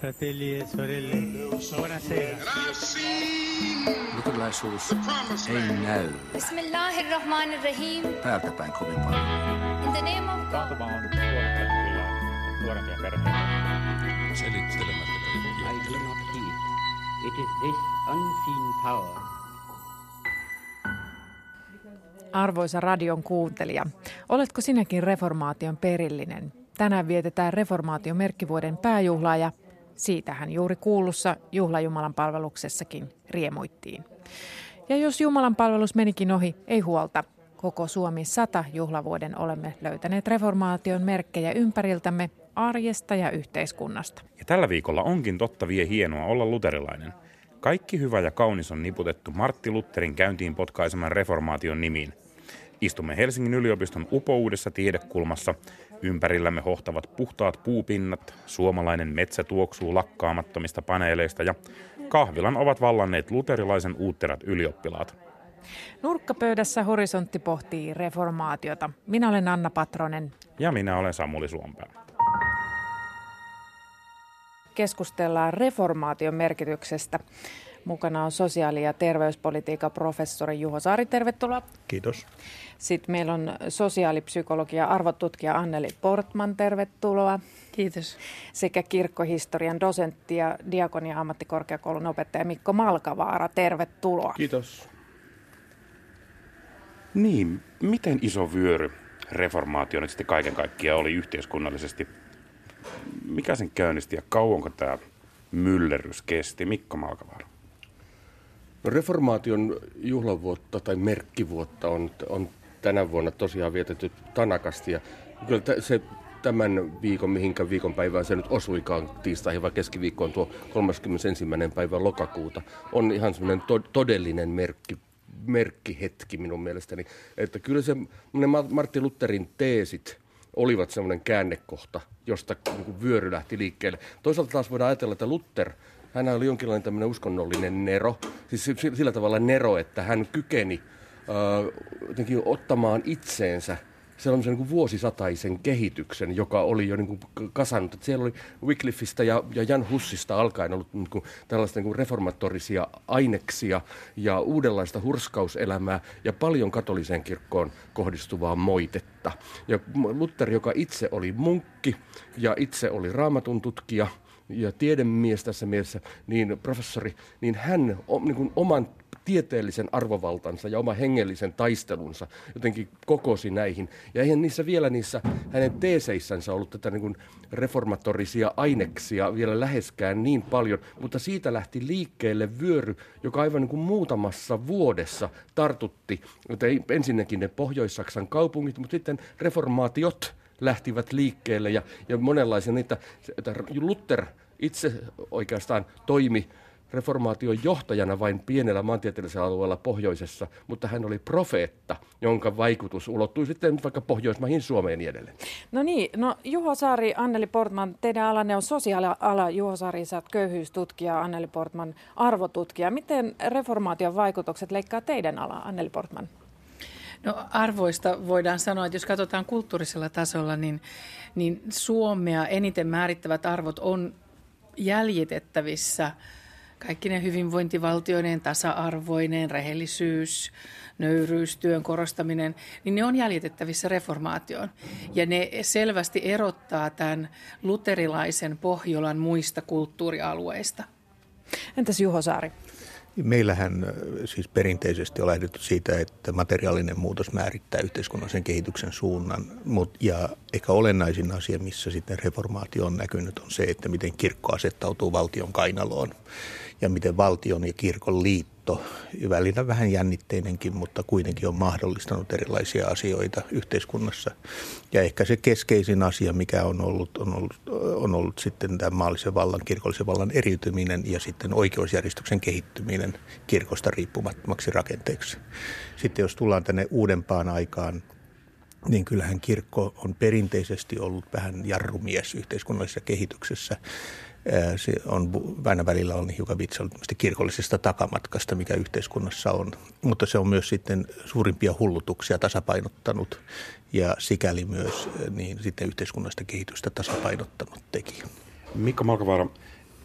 Fratelli e sorelle, buonasera. Lutulaisuus ei näy. Bismillahirrahmanirrahim. Päältäpäin kovin paljon. In the name of God. Taantuma on nuorempia perheitä. Selittelemättä. I do not heed. It is this unseen power. Arvoisa radion kuuntelija, oletko sinäkin reformaation perillinen? Tänään vietetään reformaation merkkivuoden pääjuhlaa ja siitähän juuri kuulussa juhlajumalan palveluksessakin riemuittiin. Ja jos jumalan palvelus menikin ohi, ei huolta. Koko Suomi 100 juhlavuoden olemme löytäneet reformaation merkkejä ympäriltämme arjesta ja yhteiskunnasta. Ja tällä viikolla onkin totta vie hienoa olla luterilainen. Kaikki hyvä ja kaunis on niputettu Martti Lutherin käyntiin potkaiseman reformaation nimiin. Istumme Helsingin yliopiston upouudessa tiedekulmassa. Ympärillämme hohtavat puhtaat puupinnat, suomalainen metsä tuoksuu lakkaamattomista paneeleista ja kahvilan ovat vallanneet luterilaisen uutterat ylioppilaat. Nurkkapöydässä Horisontti pohtii reformaatiota. Minä olen Anna Patronen. Ja minä olen Samuli Suompää. Keskustellaan reformaation merkityksestä. Mukana on sosiaali- ja terveyspolitiikan professori Juho Saari, tervetuloa. Kiitos. Sitten meillä on sosiaalipsykologia arvotutkija Anneli Portman, tervetuloa. Kiitos. Sekä kirkkohistorian dosentti ja Diakonia-ammattikorkeakoulun opettaja Mikko Malkavaara, tervetuloa. Kiitos. Niin, miten iso vyöry reformaatio nyt sitten kaiken kaikkiaan oli yhteiskunnallisesti? Mikä sen käynnisti ja kauanko tämä myllerys kesti? Mikko Malkavaara. Reformaation juhlavuotta tai merkkivuotta on tänä vuonna tosiaan vietetty tanakasti. Ja kyllä se tämän viikon, mihinkä viikonpäivään se nyt osuikaan tiistaihin vai keskiviikkoon tuo 31. päivä lokakuuta, on ihan semmoinen todellinen merkkihetki minun mielestäni. Että kyllä se Martti Lutherin teesit olivat semmoinen käännekohta, josta vyöry lähti liikkeelle. Toisaalta taas voidaan ajatella, että Luther, hän oli jonkinlainen tämmöinen uskonnollinen nero, siis sillä tavalla nero, että hän kykeni jotenkin ottamaan itseensä sellaisen niin vuosisataisen kehityksen, joka oli jo niin kasannut. Että siellä oli Wycliffeista ja Jan Hussista alkaen ollut niin tällaista niin reformatorisia aineksia ja uudenlaista hurskauselämää ja paljon katoliseen kirkkoon kohdistuvaa moitetta. Ja Luther, joka itse oli munkki ja itse oli raamatun tutkija ja tiedemies tässä mielessä, niin professori, niin hän niin oman tieteellisen arvovaltansa ja oma hengellisen taistelunsa jotenkin kokosi näihin. Ja eihän niissä vielä niissä hänen teeseissänsä ollut tätä niin kuin reformatorisia aineksia vielä läheskään niin paljon, mutta siitä lähti liikkeelle vyöry, joka aivan niin kuin muutamassa vuodessa tartutti ensinnäkin ne Pohjois-Saksan kaupungit, mutta sitten reformaatiot lähtivät liikkeelle ja monenlaisia niitä. Luther itse oikeastaan toimi reformaation johtajana vain pienellä maantieteellisellä alueella pohjoisessa, mutta hän oli profeetta, jonka vaikutus ulottui sitten vaikka Pohjoismaihin, Suomeen ja niin edelleen. No niin, no Juho Saari, Anneli Portman, teidän alanne on sosiaaliala. Juho Saari, sä oot köyhyystutkija, Anneli Portman arvotutkija. Miten reformaation vaikutukset leikkaa teidän alaa, Anneli Portman? No arvoista voidaan sanoa, että jos katsotaan kulttuurisella tasolla, niin Suomea eniten määrittävät arvot on jäljitettävissä. Kaikki ne hyvinvointivaltioiden tasa-arvoinen, rehellisyys, nöyryys, työn korostaminen, niin ne on jäljitettävissä reformaatioon. Ja ne selvästi erottaa tämän luterilaisen Pohjolan muista kulttuurialueista. Entäs Juho Saari? Meillähän siis perinteisesti on lähdetty siitä, että materiaalinen muutos määrittää yhteiskunnallisen kehityksen suunnan. Ja ehkä olennaisin asia, missä sitten reformaatio on näkynyt, on se, että miten kirkko asettautuu valtion kainaloon ja miten valtion ja kirkon liitto, välillä vähän jännitteinenkin, mutta kuitenkin on mahdollistanut erilaisia asioita yhteiskunnassa. Ja ehkä se keskeisin asia, mikä on ollut sitten tämä maallisen vallan, kirkollisen vallan eriytyminen ja sitten oikeusjärjestyksen kehittyminen kirkosta riippumattomaksi rakenteeksi. Sitten jos tullaan tänne uudempaan aikaan, niin kyllähän kirkko on perinteisesti ollut vähän jarrumies yhteiskunnallisessa kehityksessä. Se on aina välillä on hiukan vitsaillut kirkollisesta takamatkasta, mikä yhteiskunnassa on, mutta se on myös sitten suurimpia hullutuksia tasapainottanut ja sikäli myös niin sitten yhteiskunnallista kehitystä tasapainottanut tekijä. Mikko Malkavaara,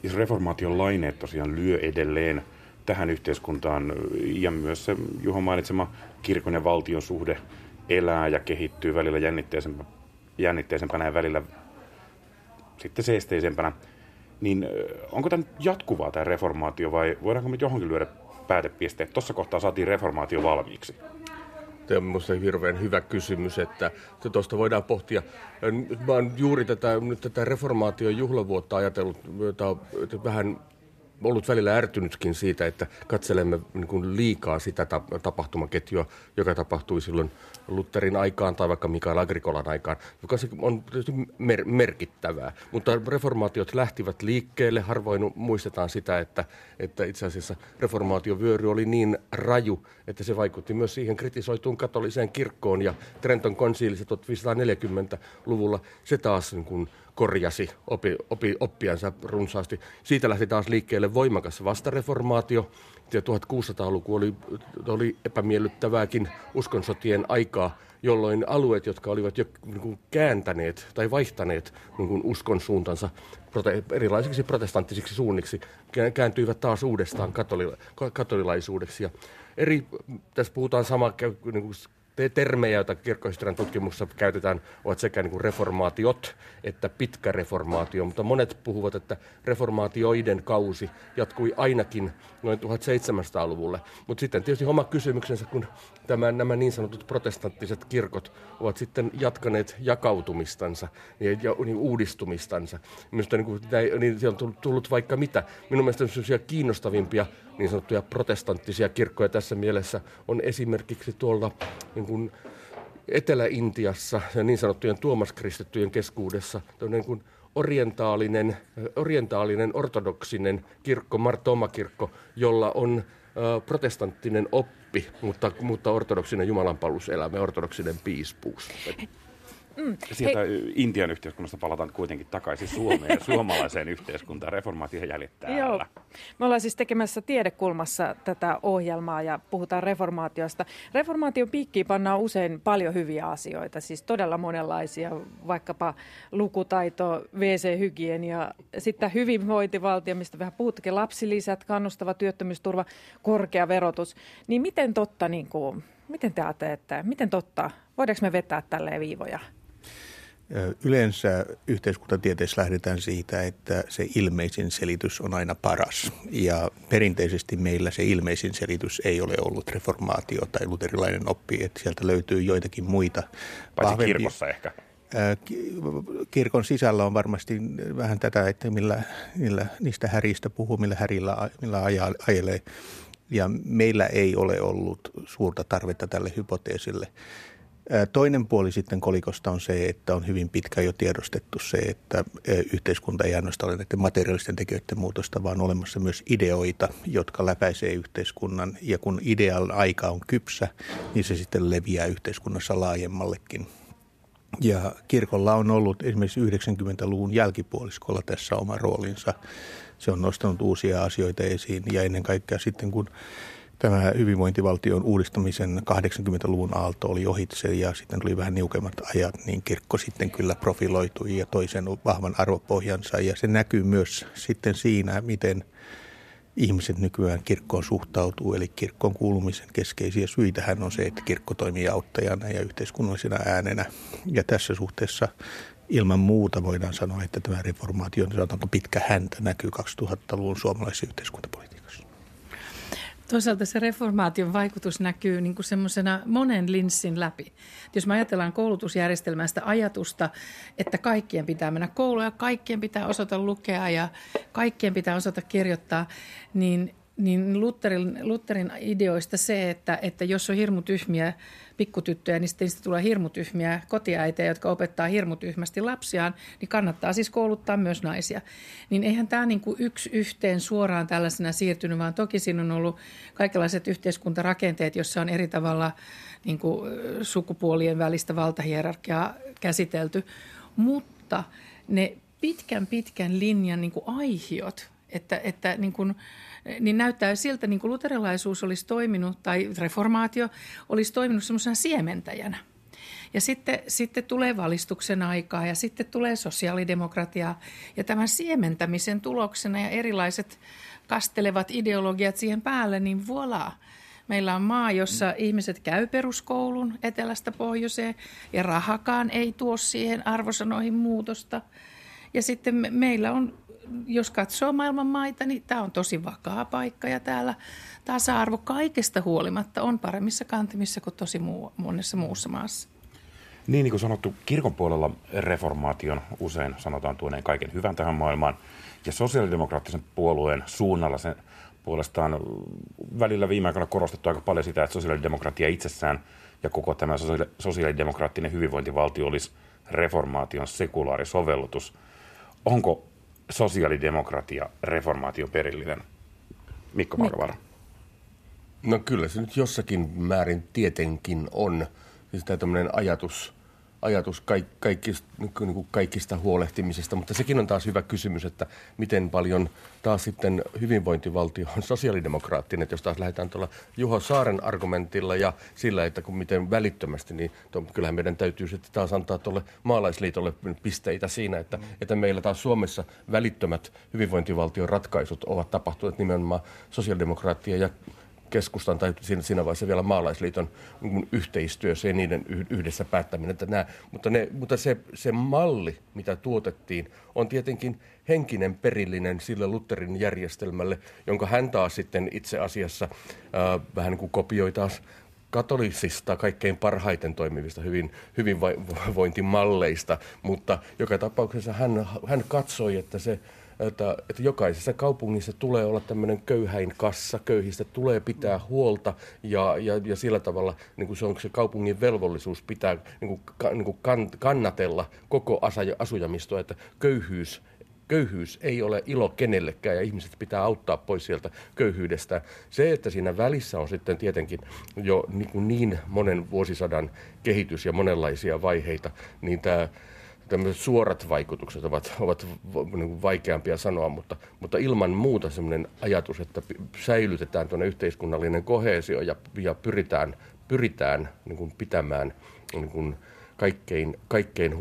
siis reformaation laineet tosiaan lyö edelleen tähän yhteiskuntaan, ja myös se Juho mainitsema kirkon ja valtion suhde elää ja kehittyy välillä jännitteisempänä ja välillä sitten seesteisempänä. Niin onko tämä jatkuvaa tämä reformaatio vai voidaanko me johonkin lyödä päätepisteet? Tuossa kohtaa saatiin reformaatio valmiiksi. Tämä on minusta hirveän hyvä kysymys, että tuosta voidaan pohtia. Mä oon juuri tätä reformaation juhlavuotta ajatellut, jota on vähän ollut välillä ärtynytkin siitä, että katselemme niin kuin liikaa sitä tapahtumaketjua, joka tapahtui silloin Lutherin aikaan tai vaikka Mikael Agrikolan aikaan, joka on tietysti merkittävää. Mutta reformaatiot lähtivät liikkeelle. Harvoin muistetaan sitä, että itse asiassa reformaatiovyöry oli niin raju, että se vaikutti myös siihen kritisoituun katoliseen kirkkoon. Ja Trenton konsiilissa 1540-luvulla se taas niin kuin korjasi oppiansa runsaasti. Siitä lähti taas liikkeelle voimakas vastareformaatio. 1600-luku oli epämiellyttävääkin uskonsotien aikaa, jolloin alueet, jotka olivat jo kääntäneet tai vaihtaneet uskon suuntansa erilaisiksi protestanttisiksi suunniksi, kääntyivät taas uudestaan katolilaisuudeksi. Ja tässä puhutaan samaa termejä, joita kirkkohistorian tutkimuksessa käytetään, ovat sekä niin kuin reformaatiot että pitkä reformaatio, mutta monet puhuvat, että reformaatioiden kausi jatkui ainakin noin 1700-luvulle. Mutta sitten tietysti oma kysymyksensä, kun nämä niin sanotut protestanttiset kirkot ovat sitten jatkaneet jakautumistansa ja uudistumistansa. Minusta siellä on tullut vaikka mitä. Minun mielestäni sellaisia kiinnostavimpia niin sanottuja protestanttisia kirkkoja tässä mielessä on esimerkiksi tuolla Etelä-Intiassa ja niin sanottujen tuomaskristittyjen keskuudessa orientaalinen ortodoksinen kirkko, Martoma-kirkko, jolla on protestanttinen oppi, mutta ortodoksinen jumalanpalveluselämä, ortodoksinen piispuus. Sieltä Intian yhteiskunnasta palataan kuitenkin takaisin Suomeen ja suomalaiseen yhteiskuntaan. Reformaatio jäljittää. Joo. Me ollaan siis tekemässä Tiedekulmassa tätä ohjelmaa ja puhutaan reformaatiosta. Reformaation piikkiin pannaan usein paljon hyviä asioita, siis todella monenlaisia, vaikkapa lukutaito, wc-hygienia, sitten hyvinvointivaltio, mistä vähän puhuttikin, lapsilisät, kannustava työttömyysturva, korkea verotus. Niin miten totta, miten te ajattelette, miten totta, voidaanko me vetää tälleen viivoja? Yleensä yhteiskuntatieteessä lähdetään siitä, että se ilmeisin selitys on aina paras. Ja perinteisesti meillä se ilmeisin selitys ei ole ollut reformaatio tai luterilainen oppi, että sieltä löytyy joitakin muita. Paitsi kirkossa ehkä. Kirkon sisällä on varmasti vähän tätä, että millä niistä häristä puhuu, millä härillä ajelee. Ja meillä ei ole ollut suurta tarvetta tälle hypoteesille. Toinen puoli sitten kolikosta on se, että on hyvin pitkään jo tiedostettu se, että yhteiskunta ei ainoastaan ole näiden materiaalisten tekijöiden muutosta, vaan olemassa myös ideoita, jotka läpäisee yhteiskunnan. Ja kun idean aika on kypsä, niin se sitten leviää yhteiskunnassa laajemmallekin. Ja kirkolla on ollut esimerkiksi 90-luvun jälkipuoliskolla tässä oma roolinsa. Se on nostanut uusia asioita esiin ja ennen kaikkea sitten, kun tämä hyvinvointivaltion uudistamisen 80-luvun aalto oli ohitse ja sitten tuli vähän niukemmat ajat, niin kirkko sitten kyllä profiloitui ja toi sen vahvan arvopohjansa. Ja se näkyy myös sitten siinä, miten ihmiset nykyään kirkkoon suhtautuu. Eli kirkkoon kuulumisen keskeisiä syitähän on se, että kirkko toimii auttajana ja yhteiskunnallisena äänenä. Ja tässä suhteessa ilman muuta voidaan sanoa, että tämä reformaatio, sanotaanko pitkä häntä, näkyy 2000-luvun suomalaisessa yhteiskuntapolitiikassa. Toisaalta se reformaation vaikutus näkyy niin kuin semmoisena monen linssin läpi. Jos me ajatellaan koulutusjärjestelmää, sitä ajatusta, että kaikkien pitää mennä kouluun ja kaikkien pitää osata lukea ja kaikkien pitää osata kirjoittaa, niin Lutherin ideoista se, että jos on hirmu tyhmiä pikkutyttöjä, niin sitten niistä tulee hirmu tyhmiä kotiäitejä, jotka opettaa hirmu tyhmästi lapsiaan, niin kannattaa siis kouluttaa myös naisia. Niin eihän tämä niin kuin yksi yhteen suoraan tällaisena siirtynyt, vaan toki siinä on ollut kaikenlaiset yhteiskuntarakenteet, joissa on eri tavalla niin kuin sukupuolien välistä valtahierarkiaa käsitelty, mutta ne pitkän linjan niin kuin aihiot, että niin näyttää siltä, niin kuin luterilaisuus olisi toiminut tai reformaatio olisi toiminut semmoisena siementäjänä. Ja sitten tulee valistuksen aikaa ja sitten tulee sosiaalidemokratiaa. Ja tämän siementämisen tuloksena ja erilaiset kastelevat ideologiat siihen päälle, niin voilà. Meillä on maa, jossa ihmiset käy peruskoulun etelästä pohjoiseen ja rahakaan ei tuo siihen arvosanoihin muutosta. Ja sitten meillä on, jos katsoo maailman maita, niin tämä on tosi vakaa paikka ja täällä tasa-arvo kaikesta huolimatta on paremmissa kantimissa kuin tosi monessa muussa maassa. Niin kuin sanottu, kirkon puolella reformaation usein sanotaan tuoneen kaiken hyvän tähän maailmaan ja sosiaalidemokraattisen puolueen suunnalla sen puolestaan välillä viime aikoina korostettu aika paljon sitä, että sosiaalidemokratia itsessään ja koko tämä sosiaalidemokraattinen hyvinvointivaltio olisi reformaation sekulaari sovellutus. Onko sosiaalidemokratia reformaation perillinen? Mikko Marvaara. No kyllä se nyt jossakin määrin tietenkin on. Siis tämä tämmöinen ajatus kaikista huolehtimisesta, mutta sekin on taas hyvä kysymys, että miten paljon taas sitten hyvinvointivaltio on sosiaalidemokraattinen, että jos taas lähdetään tuolla Juho Saaren argumentilla ja sillä, että kun miten välittömästi, niin kyllähän meidän täytyy sitten taas antaa tuolle maalaisliitolle pisteitä siinä, että meillä taas Suomessa välittömät hyvinvointivaltion ratkaisut ovat tapahtuneet nimenomaan sosiaalidemokraattia ja keskustan tai siinä vaiheessa vielä maalaisliiton yhteistyössä ja niiden yhdessä päättäminen. Että se malli, mitä tuotettiin, on tietenkin henkinen perillinen sille Lutherin järjestelmälle, jonka hän taas sitten itse asiassa vähän niin kuin kopioi taas katolisista kaikkein parhaiten toimivista hyvinvointimalleista, mutta joka tapauksessa hän katsoi, että jokaisessa kaupungissa tulee olla tämmöinen köyhäin kassa, köyhistä tulee pitää huolta ja sillä tavalla niin kuin se on se kaupungin velvollisuus pitää kannatella koko asujamistoa, että köyhyys ei ole ilo kenellekään ja ihmiset pitää auttaa pois sieltä köyhyydestä. Se, että siinä välissä on sitten tietenkin jo niin monen vuosisadan kehitys ja monenlaisia vaiheita, niin tämmöiset suorat vaikutukset ovat vaikeampia sanoa, mutta ilman muuta semmoinen ajatus, että säilytetään tuonne yhteiskunnallinen koheesio ja pyritään niin kuin pitämään niin kuin kaikkein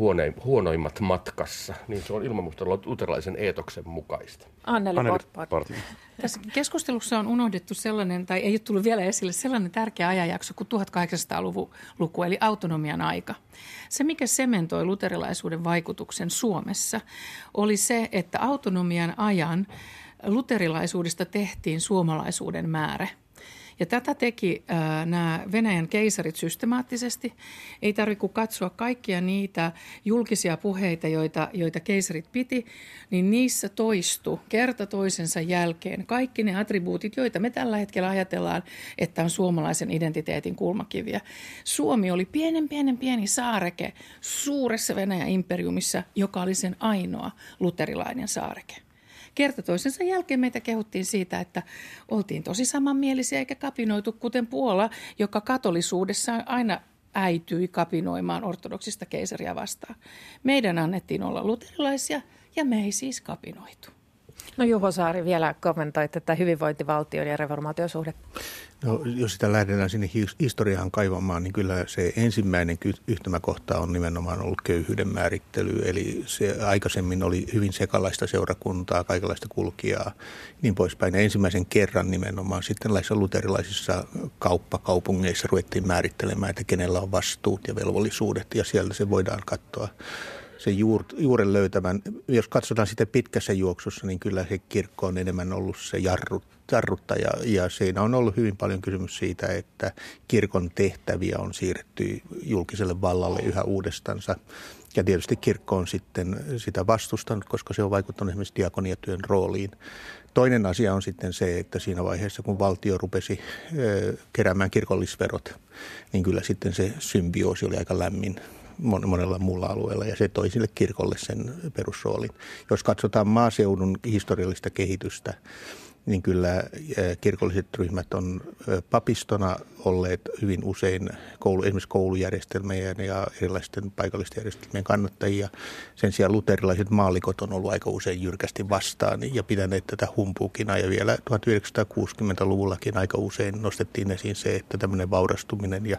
huonoimmat matkassa, niin se on ilman muuta luterilaisen eetoksen mukaista. Anneli Portpart. Tässä keskustelussa on unohdettu sellainen, tai ei ole tullut vielä esille, sellainen tärkeä ajanjakso kuin 1800-luvun luku, eli autonomian aika. Se, mikä sementoi luterilaisuuden vaikutuksen Suomessa, oli se, että autonomian ajan luterilaisuudesta tehtiin suomalaisuuden määrä. Ja tätä teki nämä Venäjän keisarit systemaattisesti. Ei tarvitse kuin katsoa kaikkia niitä julkisia puheita, joita keisarit piti, niin niissä toistui kerta toisensa jälkeen kaikki ne attribuutit, joita me tällä hetkellä ajatellaan, että on suomalaisen identiteetin kulmakiviä. Suomi oli pieni saareke suuressa Venäjän imperiumissa, joka oli sen ainoa luterilainen saareke. Kerta toisensa jälkeen meitä kehuttiin siitä, että oltiin tosi samanmielisiä eikä kapinoitu, kuten Puola, joka katolisuudessaan aina äityi kapinoimaan ortodoksista keisaria vastaan. Meidän annettiin olla luterilaisia ja me ei siis kapinoitu. No Juho Saari, vielä kommentoi tätä hyvinvointivaltion ja reformaation suhdetta. No jos sitä lähdetään sinne historiaan kaivamaan, niin kyllä se ensimmäinen yhtymäkohta on nimenomaan ollut köyhyyden määrittely. Eli se aikaisemmin oli hyvin sekalaista seurakuntaa, kaikenlaista kulkijaa niin poispäin. Ja ensimmäisen kerran nimenomaan sitten laissa luterilaisissa kauppakaupungeissa ruvettiin määrittelemään, että kenellä on vastuut ja velvollisuudet ja siellä se voidaan katsoa. Se juuren löytämän, jos katsotaan sitä pitkässä juoksussa, niin kyllä se kirkko on enemmän ollut se jarruttaja ja siinä on ollut hyvin paljon kysymys siitä, että kirkon tehtäviä on siirretty julkiselle vallalle yhä uudestaan. Ja tietysti kirkko on sitten sitä vastustanut, koska se on vaikuttanut esimerkiksi diakoniatyön rooliin. Toinen asia on sitten se, että siinä vaiheessa, kun valtio rupesi keräämään kirkollisverot, niin kyllä sitten se symbioosi oli aika lämmin monella muulla alueella ja se toi sille kirkolle sen perusroolin. Jos katsotaan maaseudun historiallista kehitystä, niin kyllä kirkolliset ryhmät on papistona olleet hyvin usein esimerkiksi koulujärjestelmien ja erilaisten paikallisten järjestelmien kannattajia. Sen sijaan luterilaiset maallikot on ollut aika usein jyrkästi vastaan ja pitäneet tätä humpuukina. Ja vielä 1960-luvullakin aika usein nostettiin esiin se, että tämmöinen vaurastuminen ja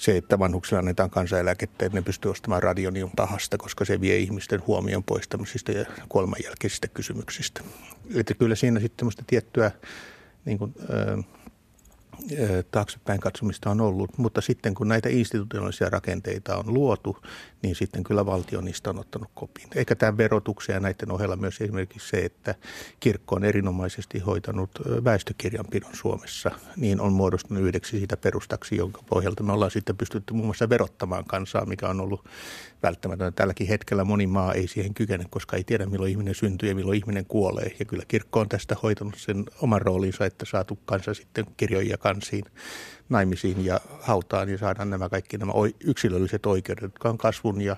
Se, että vanhuksille annetaan kansaneläkettä, että ne pystyy ostamaan radionium tahasta, koska se vie ihmisten huomion pois tämmöisistä ja kuolemanjälkeisistä kysymyksistä. Että kyllä siinä sitten tämmöistä tiettyä niin kuin, taaksepäin katsomista on ollut, mutta sitten kun näitä institutionaalisia rakenteita on luotu, niin sitten kyllä valtio niistä on ottanut kopin. Eikä tämän verotuksen ja näiden ohella myös esimerkiksi se, että kirkko on erinomaisesti hoitanut väestökirjanpidon Suomessa, niin on muodostunut yhdeksi siitä perustaksi, jonka pohjalta me ollaan sitten pystytty muun muassa verottamaan kansaa, mikä on ollut välttämätöntä. Tälläkin hetkellä moni maa ei siihen kykene, koska ei tiedä milloin ihminen syntyy ja milloin ihminen kuolee. Ja kyllä kirkko on tästä hoitanut sen oman roolinsa, että saatu kansa sitten kirjoja kansiin, naimisiin ja hautaan ja saadaan nämä kaikki nämä yksilölliset oikeudet, jotka on kasvun ja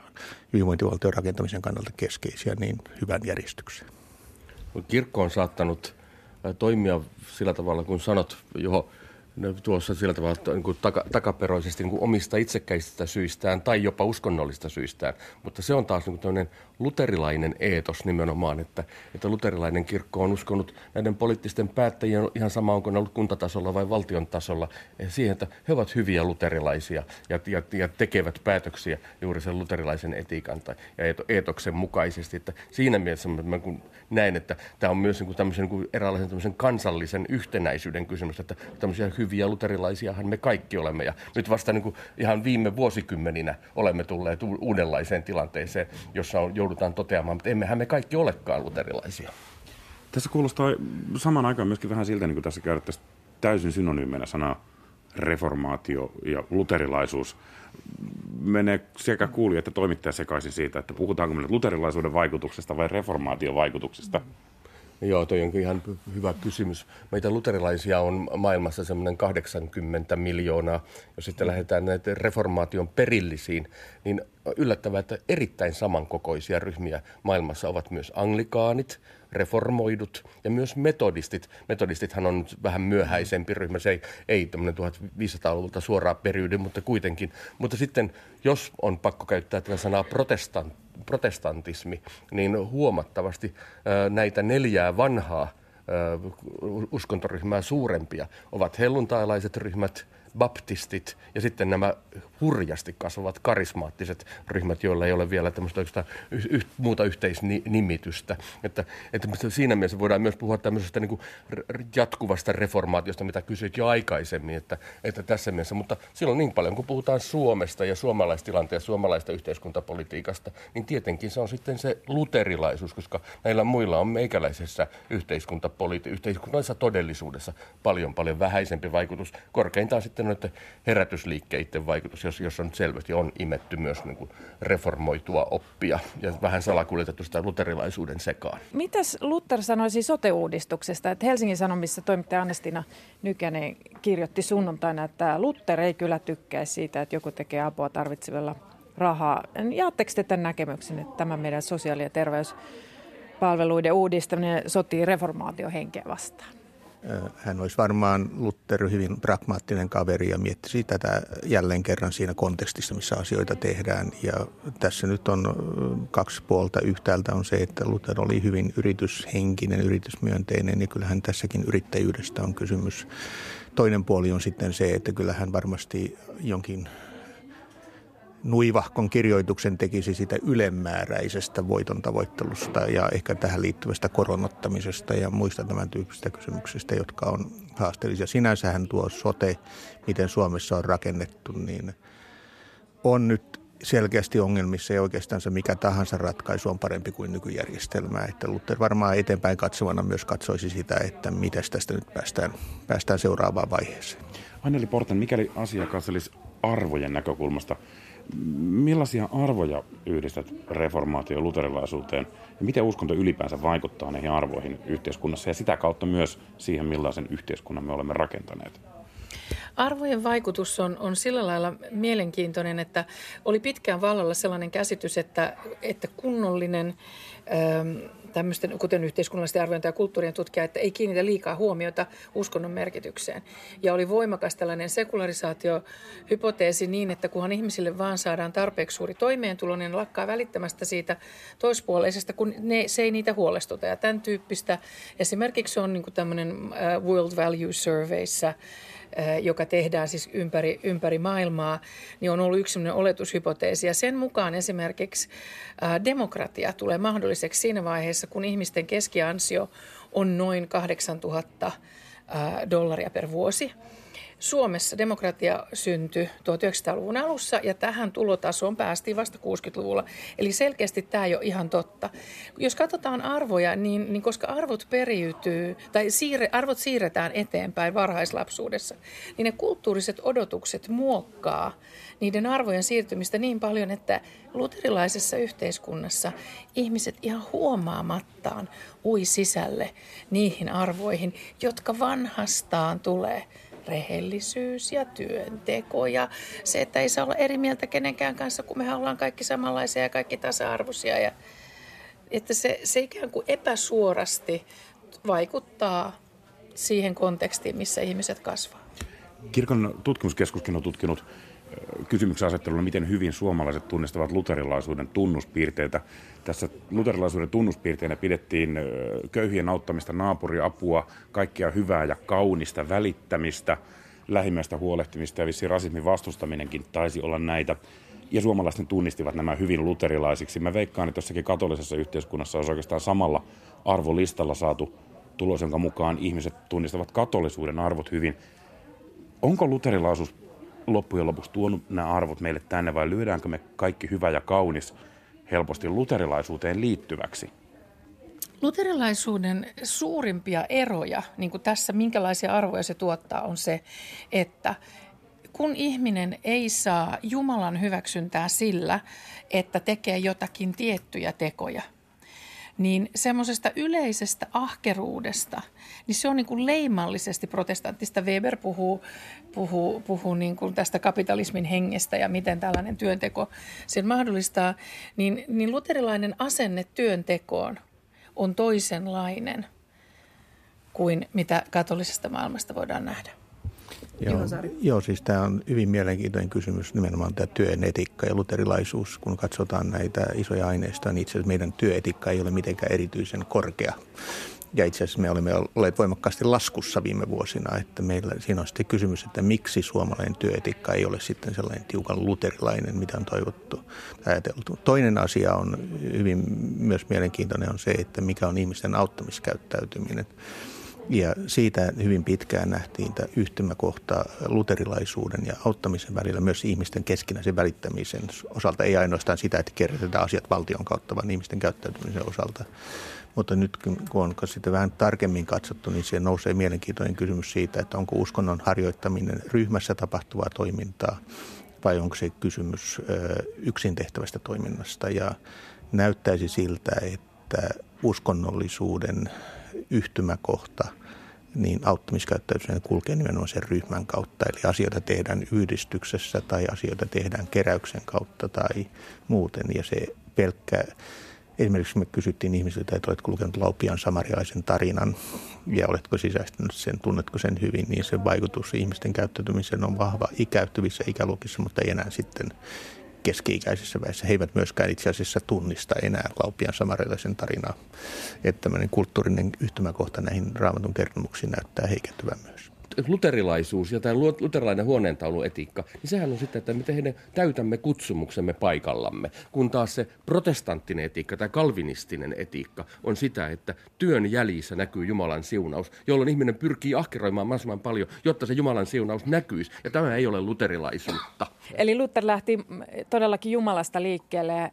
hyvinvointivaltion rakentamisen kannalta keskeisiä, niin hyvän järjestyksen. Kirkko on saattanut toimia sillä tavalla, kun sanot, Juho, tuossa sillä tavalla niin takaperoisesti niin omista itsekäisistä syistään tai jopa uskonnollista syistään, mutta se on taas niin tämmöinen luterilainen eetos nimenomaan, että luterilainen kirkko on uskonut näiden poliittisten päättäjien ihan sama, onko ne ollut kuntatasolla vai valtion tasolla, siihen, että he ovat hyviä luterilaisia ja tekevät päätöksiä juuri sen luterilaisen etiikan tai eetoksen mukaisesti. Että siinä mielessä mä näen, että tämä on myös niin tämmöisen niin eräänlaisen tämmöisen kansallisen yhtenäisyyden kysymys, että tämmöisiä hyviä luterilaisiahan me kaikki olemme, ja nyt vasta niin kuin ihan viime vuosikymmeninä olemme tulleet uudenlaiseen tilanteeseen, jossa joudutaan toteamaan, että emmehän me kaikki olekaan luterilaisia. Tässä kuulostaa saman aikaan myöskin vähän siltä, niin kuin tässä käytettäisiin täysin synonyymenä sanaa reformaatio ja luterilaisuus. Menee sekä kuulija että toimittaja sekaisin siitä, että puhutaanko me luterilaisuuden vaikutuksesta vai reformaatiovaikutuksesta. Joo, toi onkin ihan hyvä kysymys. Meitä luterilaisia on maailmassa semmoinen 80 miljoonaa. Jos sitten lähdetään näitä reformaation perillisiin, niin yllättävää, että erittäin samankokoisia ryhmiä maailmassa ovat myös anglikaanit, reformoidut ja myös metodistit. Metodistithan on vähän myöhäisempi ryhmä, se ei tämmöinen 1500-luvulta suoraan periydy, mutta kuitenkin. Mutta sitten, jos on pakko käyttää tätä sanaa protestantismi, niin huomattavasti näitä neljää vanhaa uskontoryhmää suurempia ovat helluntailaiset ryhmät, baptistit ja sitten nämä hurjasti kasvavat karismaattiset ryhmät, joilla ei ole vielä tämmöistä muuta yhteisnimitystä. Että siinä mielessä voidaan myös puhua tämmöisestä niin kuin jatkuvasta reformaatiosta, mitä kysyit jo aikaisemmin, että tässä mielessä. Mutta silloin niin paljon, kun puhutaan Suomesta ja suomalaistilanteesta, suomalaista yhteiskuntapolitiikasta, niin tietenkin se on sitten se luterilaisuus, koska näillä muilla on meikäläisessä yhteiskunnallisessa todellisuudessa paljon vähäisempi vaikutus, korkeintaan sitten noiden herätysliikkeiden vaikutus, jos on selvästi on imetty myös niin kuin reformoitua oppia ja vähän salakuljetettu sitä luterilaisuuden sekaan. Mitäs Luther sanoisi sote-uudistuksesta? Että Helsingin Sanomissa toimittaja Anne-Stina Nykänen kirjoitti sunnuntaina, että Luther ei kyllä tykkäisi siitä, että joku tekee apua tarvitsevilla rahaa. Jaatteko te tämän näkemyksen, että tämä meidän sosiaali- ja terveyspalveluiden uudistaminen sotii reformaatiohenkeä vastaan? Hän olisi varmaan Luther hyvin pragmaattinen kaveri ja miettisi tätä jälleen kerran siinä kontekstissa, missä asioita tehdään. Ja tässä nyt on kaksi puolta. Yhtäältä on se, että Luther oli hyvin yrityshenkinen, yritysmyönteinen ja kyllähän tässäkin yrittäjyydestä on kysymys. Toinen puoli on sitten se, että kyllähän varmasti jonkin nuivahkon kirjoituksen tekisi sitä ylemmääräisestä voiton tavoittelusta ja ehkä tähän liittyvästä koronottamisesta ja muista tämän tyyppisistä kysymyksistä, jotka on haasteellisia. Sinänsähän tuo sote, miten Suomessa on rakennettu, niin on nyt selkeästi ongelmissa ja oikeastaan se mikä tahansa ratkaisu on parempi kuin nykyjärjestelmää. Että Luther varmaan eteenpäin katsovana myös katsoisi sitä, että miten tästä nyt päästään seuraavaan vaiheeseen. Anneli Porten, mikäli asia katselisi arvojen näkökulmasta, millaisia arvoja yhdistät reformaatio- ja luterilaisuuteen ja miten uskonto ylipäänsä vaikuttaa näihin arvoihin yhteiskunnassa ja sitä kautta myös siihen, millaisen yhteiskunnan me olemme rakentaneet? Arvojen vaikutus on sillä lailla mielenkiintoinen, että oli pitkään vallalla sellainen käsitys, että kunnollinen tämmöisten, kuten yhteiskunnallisten arvojen ja kulttuurien tutkija, että ei kiinnitä liikaa huomiota uskonnon merkitykseen. Ja oli voimakas tällainen sekularisaatiohypoteesi niin, että kunhan ihmisille vaan saadaan tarpeeksi suuri toimeentulo, niin lakkaa välittämästä siitä toispuoleisesta, kun se ei niitä huolestuta. Ja tämän tyyppistä esimerkiksi on niin kuin tämmöinen World Value Surveyssä, joka tehdään siis ympäri maailmaa, niin on ollut yksi oletushypoteesi. Ja sen mukaan esimerkiksi demokratia tulee mahdolliseksi siinä vaiheessa, kun ihmisten keskiansio on noin $8,000 per vuosi. Suomessa demokratia syntyi 1900-luvun alussa ja tähän tulotasoon päästiin vasta 60-luvulla. Eli selkeästi tämä ei ole ihan totta. Jos katsotaan arvoja, niin koska arvot periytyy tai arvot siirretään eteenpäin varhaislapsuudessa, niin ne kulttuuriset odotukset muokkaa niiden arvojen siirtymistä niin paljon, että luterilaisessa yhteiskunnassa ihmiset ihan huomaamattaan ui sisälle niihin arvoihin, jotka vanhastaan tulee. Rehellisyys ja työnteko ja se, että ei saa olla eri mieltä kenenkään kanssa, kun me ollaan kaikki samanlaisia ja kaikki tasa-arvoisia. Ja, että se ikään kuin epäsuorasti vaikuttaa siihen kontekstiin, missä ihmiset kasvaa. Kirkon tutkimuskeskuskin on tutkinut kysymyksen asettelulla, miten hyvin suomalaiset tunnistavat luterilaisuuden tunnuspiirteitä. Tässä luterilaisuuden tunnuspiirteinä pidettiin köyhien auttamista, naapuriapua, kaikkea hyvää ja kaunista, välittämistä, lähimmäistä huolehtimista ja vissiin rasismin vastustaminenkin taisi olla näitä. Ja suomalaiset tunnistivat nämä hyvin luterilaisiksi. Mä veikkaan, että jossakin katolisessa yhteiskunnassa olisi oikeastaan samalla arvolistalla saatu tulos, jonka mukaan ihmiset tunnistavat katolisuuden arvot hyvin. Onko luterilaisuus loppujen lopuksi tuonut nämä arvot meille tänne vai lyödäänkö me kaikki hyvä ja kaunis helposti luterilaisuuteen liittyväksi? Luterilaisuuden suurimpia eroja, niin kuin tässä minkälaisia arvoja se tuottaa, on se, että kun ihminen ei saa Jumalan hyväksyntää sillä, että tekee jotakin tiettyjä tekoja, niin semmoisesta yleisestä ahkeruudesta, niin se on niin kuin leimallisesti protestanttista. Weber puhuu niin kuin tästä kapitalismin hengestä ja miten tällainen työnteko sen mahdollistaa, niin luterilainen asenne työntekoon on toisenlainen kuin mitä katolisesta maailmasta voidaan nähdä. Joo, siis tämä on hyvin mielenkiintoinen kysymys, nimenomaan tämä työetiikka ja luterilaisuus. Kun katsotaan näitä isoja aineistoja, niin itse asiassa meidän työetiikka ei ole mitenkään erityisen korkea. Ja itse asiassa me olemme olleet voimakkaasti laskussa viime vuosina, että meillä siinä on sitten kysymys, että miksi suomalainen työetiikka ei ole sitten sellainen tiukan luterilainen, mitä on toivottu ajateltu. Toinen asia on hyvin myös mielenkiintoinen on se, että mikä on ihmisten auttamiskäyttäytyminen. Ja siitä hyvin pitkään nähtiin tämä yhtymäkohta luterilaisuuden ja auttamisen välillä, myös ihmisten keskinäisen välittämisen osalta. Ei ainoastaan sitä, että kerrotaan asiat valtion kautta, vaan ihmisten käyttäytymisen osalta. Mutta nyt kun on sitä vähän tarkemmin katsottu, niin siihen nousee mielenkiintoinen kysymys siitä, että onko uskonnon harjoittaminen ryhmässä tapahtuvaa toimintaa vai onko se kysymys yksin tehtävästä toiminnasta. Ja näyttäisi siltä, että uskonnollisuuden yhtymäkohta, niin auttamiskäyttäytyminen kulkee nimenomaan sen ryhmän kautta. Eli asioita tehdään yhdistyksessä tai asioita tehdään keräyksen kautta tai muuten. Ja se pelkkä, esimerkiksi me kysyttiin ihmisiltä, että oletko lukenut Laupiaan samarialaisen tarinan ja oletko sisäistänyt sen, tunnetko sen hyvin, niin sen vaikutus ihmisten käyttäytymiseen on vahva ikäytyvissä ikäluokissa, mutta ei enää sitten keski-ikäisessä väessä. He eivät myöskään itse asiassa tunnista enää Laupiaan samarilaisen tarinaa. Että tämmöinen kulttuurinen yhtymäkohta näihin Raamatun kertomuksiin näyttää heikentyvän myös. Luterilaisuus ja tämä luterilainen huoneentauluetiikka, niin sehän on sitten, että miten täytämme kutsumuksemme paikallamme, kun taas se protestanttinen etiikka tai kalvinistinen etiikka on sitä, että työn jäljissä näkyy Jumalan siunaus, jolloin ihminen pyrkii ahkeroimaan mahdollisimman paljon, jotta se Jumalan siunaus näkyisi, ja tämä ei ole luterilaisuutta. Eli Luther lähti todellakin Jumalasta liikkeelle.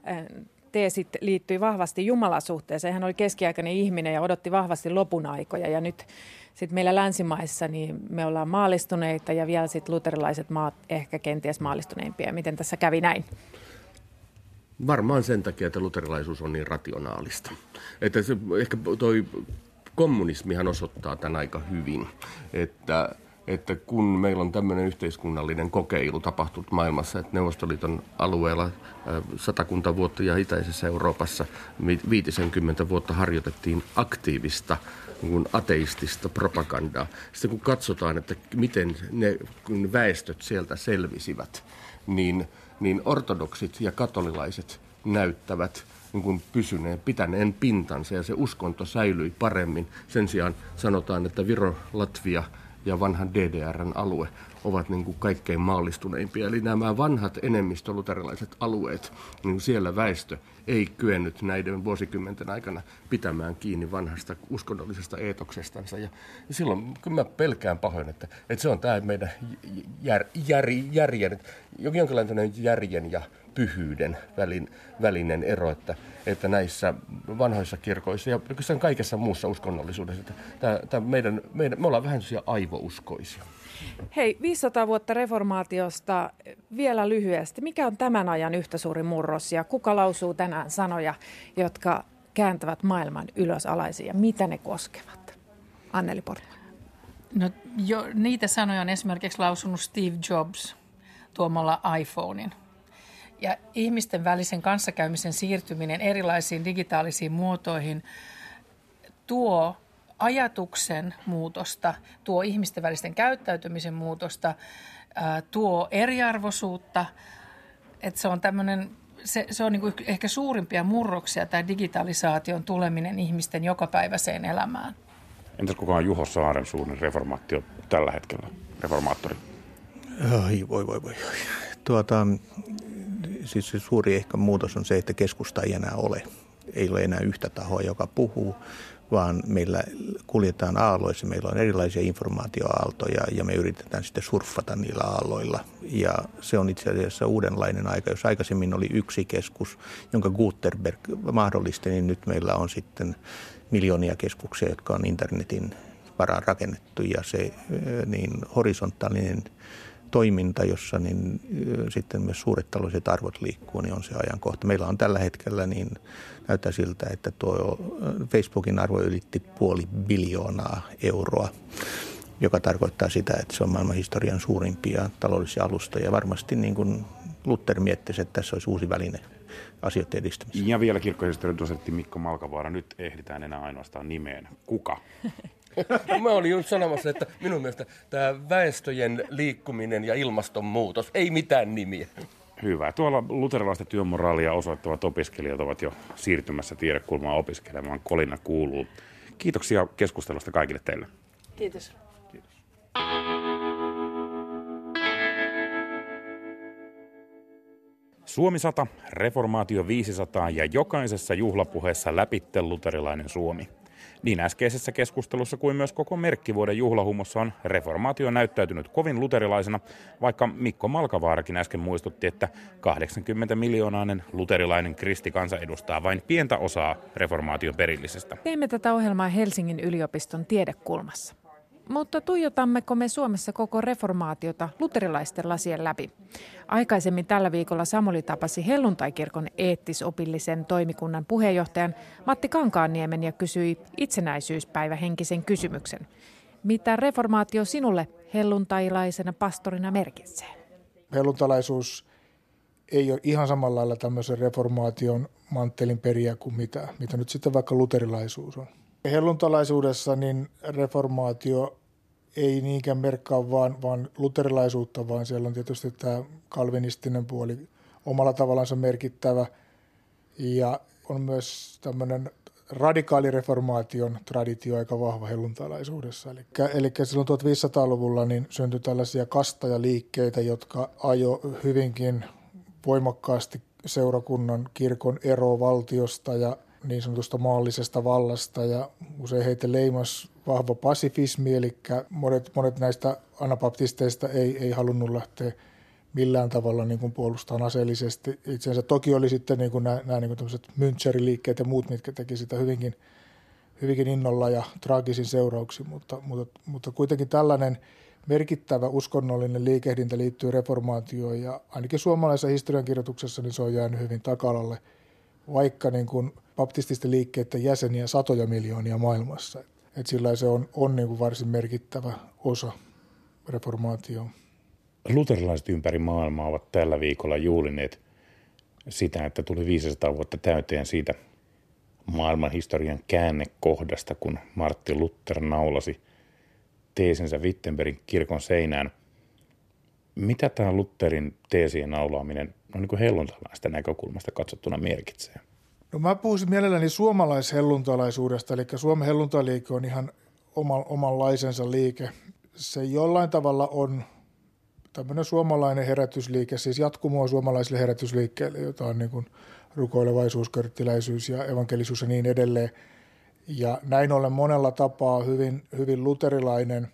Teesit liittyi vahvasti Jumalasuhteeseen. Hän oli keskiaikainen ihminen ja odotti vahvasti lopun aikoja. Ja nyt sitten meillä länsimaissa niin me ollaan maallistuneita ja vielä sitten luterilaiset maat ehkä kenties maallistuneimpia. Miten tässä kävi näin? Varmaan sen takia, että luterilaisuus on niin rationaalista. Että se, ehkä toi kommunismihan osoittaa tämän aika hyvin, että että kun meillä on tämmöinen yhteiskunnallinen kokeilu tapahtunut maailmassa, että Neuvostoliiton alueella 100 vuotta ja itäisessä Euroopassa 50 vuotta harjoitettiin aktiivista ateistista propagandaa. Sitten kun katsotaan, että miten ne väestöt sieltä selvisivät, niin ortodoksit ja katolilaiset näyttävät pitäneen pintansa ja se uskonto säilyi paremmin. Sen sijaan sanotaan, että Viro, Latvia ja vanhan DDR:n alue ovat kaikkein maallistuneimpia. Eli nämä vanhat enemmistoluterilaiset alueet, siellä väestö ei kyennyt näiden vuosikymmenten aikana pitämään kiinni vanhasta uskonnollisesta eetoksestansa. Ja silloin kyllä mä pelkään pahoin, että se on tämä meidän jonkinlainen järjen ja pyhyyden välinen ero, että näissä vanhoissa kirkoissa ja kaikessa muussa uskonnollisuudessa, että me ollaan vähän sellaisia aivouskoisia. Hei, 500 vuotta reformaatiosta vielä lyhyesti. Mikä on tämän ajan yhtä suuri murros ja kuka lausuu tänään sanoja, jotka kääntävät maailman ylösalaisin ja mitä ne koskevat? Anneli Portman. No, niitä sanoja on esimerkiksi lausunut Steve Jobs tuomalla iPhonein. Ja ihmisten välisen kanssakäymisen siirtyminen erilaisiin digitaalisiin muotoihin tuo ajatuksen muutosta, tuo ihmisten välisten käyttäytymisen muutosta, tuo eriarvoisuutta. Että se on tämmöinen, se on niinku ehkä suurimpia murroksia tämä digitalisaation tuleminen ihmisten jokapäiväiseen elämään. Entäs kuka on Juho Saaren suurin reformaatio tällä hetkellä, reformaattori? Oi. Siis se suuri ehkä muutos on se, että keskusta ei enää ole. Ei ole enää yhtä tahoa, joka puhuu, vaan meillä kuljetaan aalloissa. Meillä on erilaisia informaatioaaltoja ja me yritetään sitten surffata niillä aalloilla. Ja se on itse asiassa uudenlainen aika. Jos aikaisemmin oli yksi keskus, jonka Gutenberg mahdollisti, niin nyt meillä on sitten miljoonia keskuksia, jotka on internetin varaan rakennettu. Ja se niin horisontaalinen toiminta, jossa niin sitten myös suuret taloudelliset arvot liikkuu, niin on se ajankohta. Meillä on tällä hetkellä, niin näyttää siltä, että tuo Facebookin arvo ylitti 500 miljoonaa euroa, joka tarkoittaa sitä, että se on maailman historian suurimpia taloudellisia alustoja. Varmasti niin kuin Luther miettisi, että tässä olisi uusi väline asioiden edistämiseen. Ja vielä kirkkohistorian dosentti Mikko Malkavaara. Nyt ehditään enää ainoastaan nimeen. Kuka? Mä olin juuri sanomassa, että minun mielestä tämä väestöjen liikkuminen ja ilmastonmuutos, ei mitään nimiä. Hyvä. Tuolla luterilaista työmoraalia osoittavat opiskelijat ovat jo siirtymässä tiedekulmaa opiskelemaan. Kolina kuuluu. Kiitoksia keskustelusta kaikille teille. Kiitos. Kiitos. Suomi 100, reformaatio 500 ja jokaisessa juhlapuheessa läpitte luterilainen Suomi. Niin äskeisessä keskustelussa kuin myös koko merkkivuoden juhlahumossa on reformaatio näyttäytynyt kovin luterilaisena, vaikka Mikko Malkavaarakin äsken muistutti, että 80-miljoonainen luterilainen kristikansa edustaa vain pientä osaa reformaation perillisestä. Teemme tätä ohjelmaa Helsingin yliopiston tiedekulmassa. Mutta tuijotammeko me Suomessa koko reformaatiota luterilaisten lasien läpi? Aikaisemmin tällä viikolla Samuli tapasi helluntaikirkon eettisopillisen toimikunnan puheenjohtajan Matti Kankaanniemen ja kysyi itsenäisyyspäivähenkisen kysymyksen. Mitä reformaatio sinulle helluntailaisena pastorina merkitsee? Helluntalaisuus ei ole ihan samalla lailla tämmöisen reformaation manttelin periä kuin mitä nyt sitten vaikka luterilaisuus on. Helluntalaisuudessa niin reformaatio ei niinkään merkkaa vaan luterilaisuutta, vaan siellä on tietysti tämä kalvinistinen puoli omalla tavallaansa merkittävä. Ja on myös tämmöinen radikaalireformaation traditio aika vahva helluntalaisuudessa. Eli silloin 1500-luvulla niin syntyi tällaisia kastajaliikkeitä, jotka ajoi hyvinkin voimakkaasti seurakunnan kirkon eroa valtiosta ja niin sanotusta maallisesta vallasta, ja usein heitä leimas vahva pasifismi, eli monet näistä anabaptisteista ei halunnut lähteä millään tavalla niin kuin puolustamaan aseellisesti itsensä. Toki oli sitten niin kuin nämä niin kuin tämmöiset Müncheriliikkeet ja muut, mitkä teki sitä hyvinkin innolla ja traagisin seurauksin, mutta kuitenkin tällainen merkittävä uskonnollinen liikehdintä liittyy reformaatioon, ja ainakin suomalaisessa historiankirjoituksessa niin se on jäänyt hyvin taka-alalle, vaikka niin kuin baptististen liikkeiden jäseniä satoja miljoonia maailmassa. Sillä se on niin kuin varsin merkittävä osa reformaatioon. Luterilaiset ympäri maailmaa ovat tällä viikolla juhlineet sitä, että tuli 500 vuotta täyteen siitä maailman historian käännekohdasta, kun Martti Luther naulasi teesinsä Wittenbergin kirkon seinään. Mitä tämä Lutherin teesien naulaaminen on niin helluntalaista näkökulmasta katsottuna merkitsee? No mä puhuisin mielelläni suomalaishelluntaalaisuudesta, eli Suomen helluntaliike on ihan omanlaisensa liike. Se jollain tavalla on tämmöinen suomalainen herätysliike, siis jatkumoa suomalaisille herätysliikkeelle, jota on niin kuin rukoilevaisuus, körttiläisyys ja evankelisuus ja niin edelleen. Ja näin ollen monella tapaa hyvin luterilainen,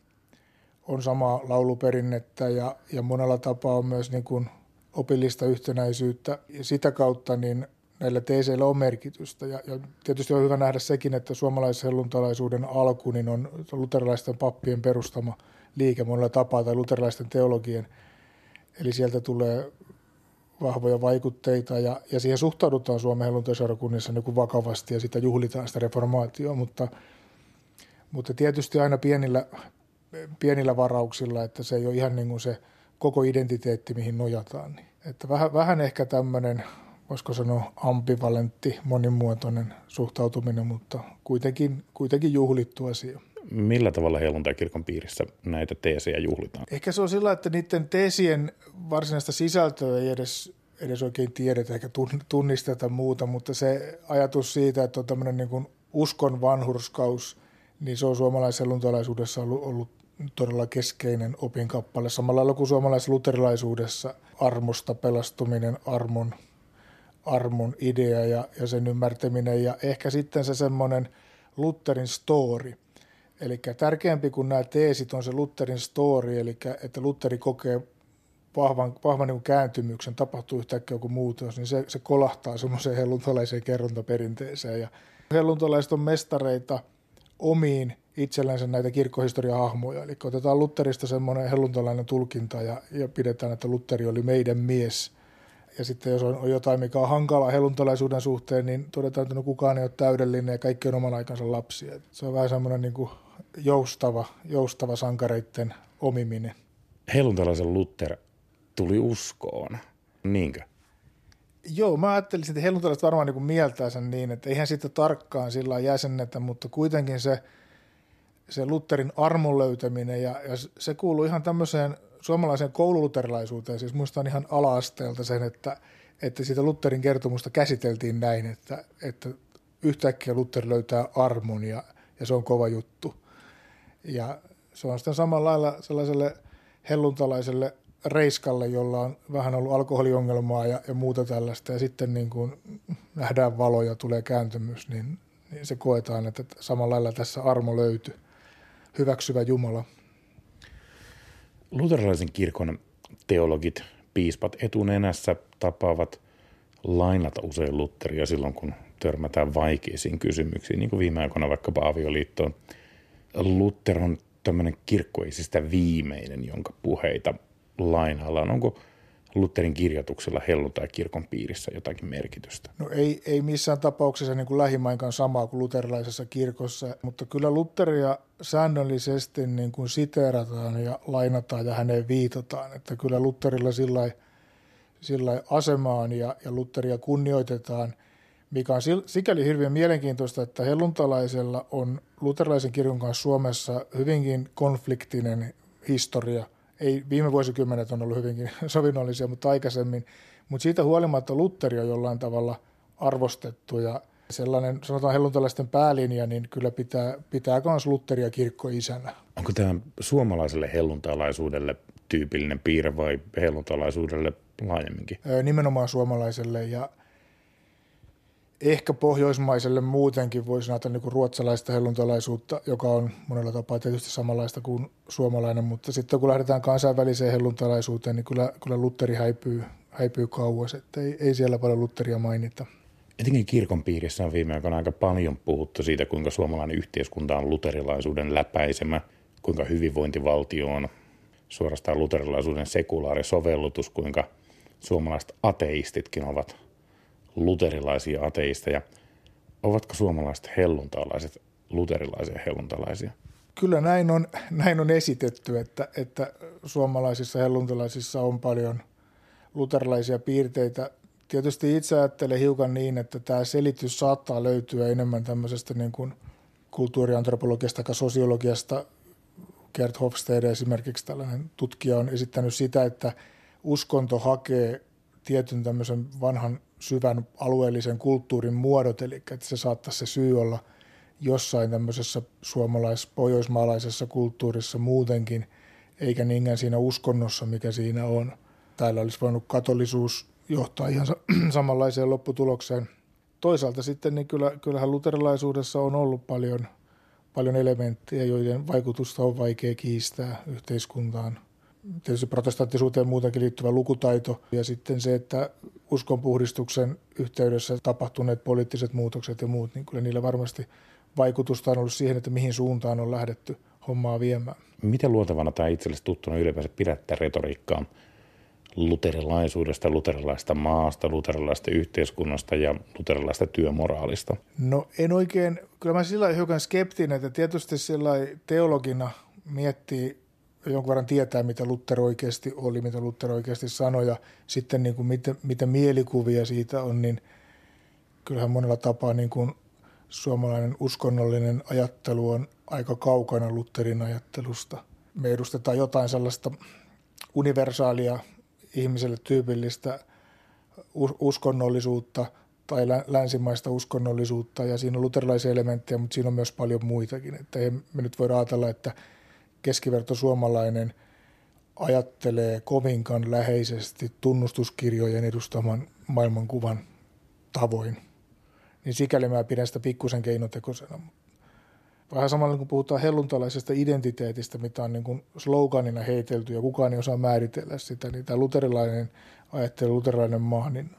on samaa lauluperinnettä ja monella tapaa on myös niin kuin opillista yhtenäisyyttä. Ja sitä kautta niin näillä teeseillä on merkitystä. Ja tietysti on hyvä nähdä sekin, että suomalaishelluntaalaisuuden alku niin on luterilaisten pappien perustama liike monella tapaa tai luterilaisten teologien. Eli sieltä tulee vahvoja vaikutteita ja siihen suhtaudutaan Suomen helluntaiseurakunnissa niin kuin vakavasti ja sitä juhlitaan sitä reformaatiota. Mutta tietysti aina pienillä varauksilla, että se ei ole ihan niin kuin se koko identiteetti, mihin nojataan. Että vähän ehkä tämmöinen, voisiko sanoa ambivalentti, monimuotoinen suhtautuminen, mutta kuitenkin juhlittu asia. Millä tavalla helluntaikirkon piirissä näitä teesejä juhlitaan? Ehkä se on sillä, että niiden teesien varsinaista sisältöä ei edes oikein tiedetä eikä tunnisteta muuta, mutta se ajatus siitä, että on tämmöinen niin kuin uskon vanhurskaus, niin se on suomalaishelluntalaisuudessa ollut todella keskeinen opinkappale. Samalla lailla kuin suomalaisluterilaisuudessa armosta pelastuminen, armon idea ja sen ymmärtäminen ja ehkä sitten se semmoinen Lutherin story. Eli tärkeämpi kuin nämä teesit on se Lutherin story, eli että Lutheri kokee vahvan niin kuin kääntymyksen, tapahtuu yhtäkkiä joku muutos, niin se kolahtaa semmoiseen helluntalaiseen kerrontaperinteeseen. Ja helluntalaiset on mestareita omiin itsellänsä näitä kirkkohistoriahahmoja. Eli otetaan Lutherista semmoinen helluntalainen tulkinta ja pidetään, että Lutheri oli meidän mies. Ja sitten jos on jotain, mikä on hankalaa helluntalaisuuden suhteen, niin todetaan, että no kukaan ei ole täydellinen ja kaikki on oman aikansa lapsia. Se on vähän semmoinen niin kuin joustava sankareitten omiminen. Helluntalaisen Luther tuli uskoon, niinkö? Joo, mä ajattelin, että helluntalaiset varmaan niin mieltää sen niin, että eihän sitä tarkkaan sillä jäsennetä, mutta kuitenkin se Lutherin armon löytäminen ja se kuuluu ihan tämmöiseen suomalaiseen koululuterilaisuuteen. Siis muistan ihan ala-asteelta sen, että siitä Lutherin kertomusta käsiteltiin näin, että yhtäkkiä Luther löytää armon ja se on kova juttu. Ja se on sitten samalla lailla sellaiselle helluntalaiselle reiskalle, jolla on vähän ollut alkoholiongelmaa ja muuta tällaista, ja sitten niin kun nähdään valo ja tulee kääntymys, niin se koetaan, että samalla lailla tässä armo löytyy, hyväksyvä Jumala. Luterilaisen kirkon teologit, piispat etunenässä tapaavat lainata usein Lutheria silloin, kun törmätään vaikeisiin kysymyksiin, niin kuin viime aikoina vaikkapa avioliittoon. Luther on tämmöinen kirkkoisista viimeinen, jonka puheita lainallaan. Onko Lutherin kirjoituksella helluntaikirkon piirissä jotakin merkitystä? No ei missään tapauksessa niin kuin lähimainkaan samaa kuin luterilaisessa kirkossa, mutta kyllä Lutheria säännöllisesti niin kuin siteerataan ja lainataan ja häneen viitataan. Että kyllä Lutherilla sillä asemaan ja Lutheria kunnioitetaan, mikä on sikäli hirveän mielenkiintoista, että helluntalaisella on luterilaisen kirkon kanssa Suomessa hyvinkin konfliktinen historia. Ei, viime vuosikymmenet on ollut hyvinkin sovinnollisia, mutta aikaisemmin. Mutta siitä huolimatta Lutheri on jollain tavalla arvostettu ja sellainen, sanotaan helluntalaisten päälinja, niin kyllä pitää myös Lutheria kirkkoisänä. Onko tämä suomalaiselle helluntalaisuudelle tyypillinen piirre vai helluntalaisuudelle laajemminkin? Nimenomaan suomalaiselle ja ehkä pohjoismaiselle muutenkin voisi nähdä niin kuin ruotsalaista helluntalaisuutta, joka on monella tapaa tietysti samanlaista kuin suomalainen, mutta sitten kun lähdetään kansainväliseen helluntalaisuuteen, niin kyllä Lutheri häipyy kauas, että ei siellä paljon Lutheria mainita. Jotenkin kirkon piirissä on viime aikoina aika paljon puhuttu siitä, kuinka suomalainen yhteiskunta on luterilaisuuden läpäisemä, kuinka hyvinvointivaltio on suorastaan luterilaisuuden sekulaari sovellutus, kuinka suomalaiset ateistitkin ovat luterilaisia ateisteja. Ovatko suomalaiset helluntaalaiset luterilaisia helluntalaisia? Kyllä näin on esitetty, että suomalaisissa helluntalaisissa on paljon luterilaisia piirteitä. Tietysti itse ajattelen hiukan niin, että tämä selitys saattaa löytyä enemmän tämmöisestä niin kuin kulttuuriantropologiasta tai sosiologiasta. Gert Hofstede esimerkiksi, tällainen tutkija, on esittänyt sitä, että uskonto hakee tietyn tämmöisen vanhan syvän alueellisen kulttuurin muodot, eli että se saattaisi se syy olla jossain tämmöisessä suomalais-pohjoismaalaisessa kulttuurissa muutenkin, eikä niinkään siinä uskonnossa, mikä siinä on. Täällä olisi voinut katolisuus johtaa ihan samanlaiseen lopputulokseen. Toisaalta sitten niin kyllähän luterilaisuudessa on ollut paljon elementtejä, joiden vaikutusta on vaikea kiistää yhteiskuntaan. Tietysti protestanttisuuteen muutenkin liittyvä lukutaito ja sitten se, että uskonpuhdistuksen yhteydessä tapahtuneet poliittiset muutokset ja muut, niin kyllä niillä varmasti vaikutusta on ollut siihen, että mihin suuntaan on lähdetty hommaa viemään. Miten luontevana tai itsellesi tuttuna ylipäänsä pidättää retoriikkaa luterilaisuudesta, luterilaista maasta, luterilaista yhteiskunnasta ja luterilaista työmoraalista? No en oikein, kyllä mä sillä lailla hiukan skeptinen, että tietysti sillä lailla teologina miettii jonkun verran tietää, mitä Luther oikeasti oli, mitä Luther oikeasti sanoi ja sitten niin kuin mitä mielikuvia siitä on, niin kyllähän monella tapaa niin kuin suomalainen uskonnollinen ajattelu on aika kaukana Lutherin ajattelusta. Me edustetaan jotain sellaista universaalia ihmiselle tyypillistä uskonnollisuutta tai länsimaista uskonnollisuutta ja siinä on luterilaisia elementtejä, mutta siinä on myös paljon muitakin. Että ei me nyt voida ajatella, että keskiverto suomalainen ajattelee kovinkaan läheisesti tunnustuskirjojen edustaman maailmankuvan tavoin. Niin sikäli mä pidän sitä pikkusen keinotekoisena. Vähän samalla kun puhutaan helluntalaisesta identiteetistä, mitä on niin kuin sloganina heitelty ja kukaan ei osaa määritellä sitä, niin tämä luterilainen ajattelu, luterilainen maa, niin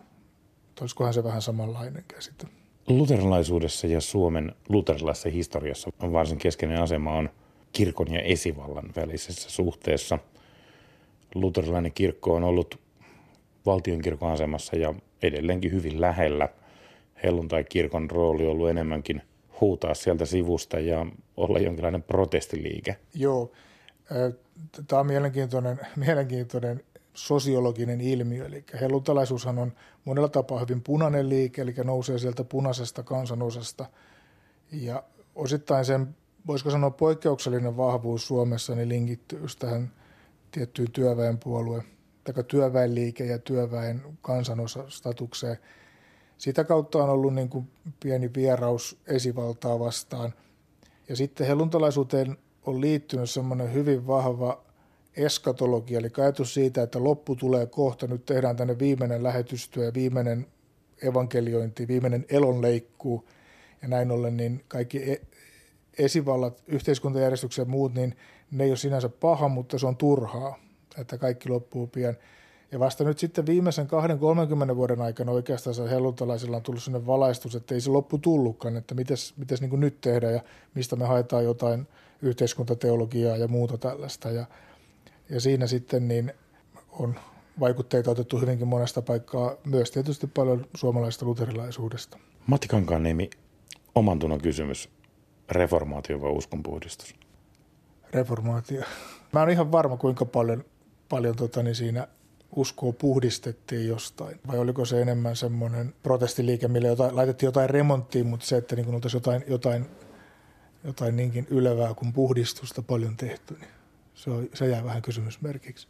olisikohan se vähän samanlainen käsite. Luterilaisuudessa ja Suomen luterilaisessa historiassa on varsin keskeinen asema on kirkon ja esivallan välisessä suhteessa. Luterilainen kirkko on ollut valtionkirkon asemassa ja edelleenkin hyvin lähellä. Helluntai-kirkon rooli on ollut enemmänkin huutaa sieltä sivusta ja olla jonkinlainen protestiliike. Joo, tämä on mielenkiintoinen sosiologinen ilmiö. Eli helluntalaisuushan on monella tapaa hyvin punainen liike, eli nousee sieltä punaisesta kansanosasta ja osittain sen voisiko sanoa poikkeuksellinen vahvuus Suomessa, niin linkittyy tähän tiettyyn työväenpuolue, tai työväenliike ja työväen kansanosastatukseen. Sitä kautta on ollut niin kuin pieni vieraus esivaltaa vastaan. Ja sitten helluntalaisuuteen on liittynyt semmoinen hyvin vahva eskatologia, eli ajatus siitä, että loppu tulee kohta, nyt tehdään tänne viimeinen lähetystyö ja viimeinen evankeliointi, viimeinen elonleikkuu ja näin ollen niin kaikki esivallat, yhteiskuntajärjestykset ja muut, niin ne ei ole sinänsä paha, mutta se on turhaa, että kaikki loppuu pian. Ja vasta nyt sitten viimeisen 20-30 vuoden aikana oikeastaan helluntalaisilla on tullut sellainen valaistus, että ei se loppu tullutkaan, että mitäs niin kuin nyt tehdään ja mistä me haetaan jotain yhteiskuntateologiaa ja muuta tällaista. Ja siinä sitten niin on vaikutteita otettu hyvinkin monesta paikkaa, myös tietysti paljon suomalaisesta luterilaisuudesta. Matti Kankaanniemi, oman tunnon kysymys. Reformaatio vai uskonpuhdistus? Reformaatio. Mä oon ihan varma, kuinka paljon siinä uskoa puhdistettiin jostain. Vai oliko se enemmän semmoinen protestiliike, millä laitettiin jotain remonttiin, mutta se, että niin kun oltaisiin jotain niinkin ylevää kuin puhdistusta paljon tehty, niin se jää vähän kysymysmerkiksi.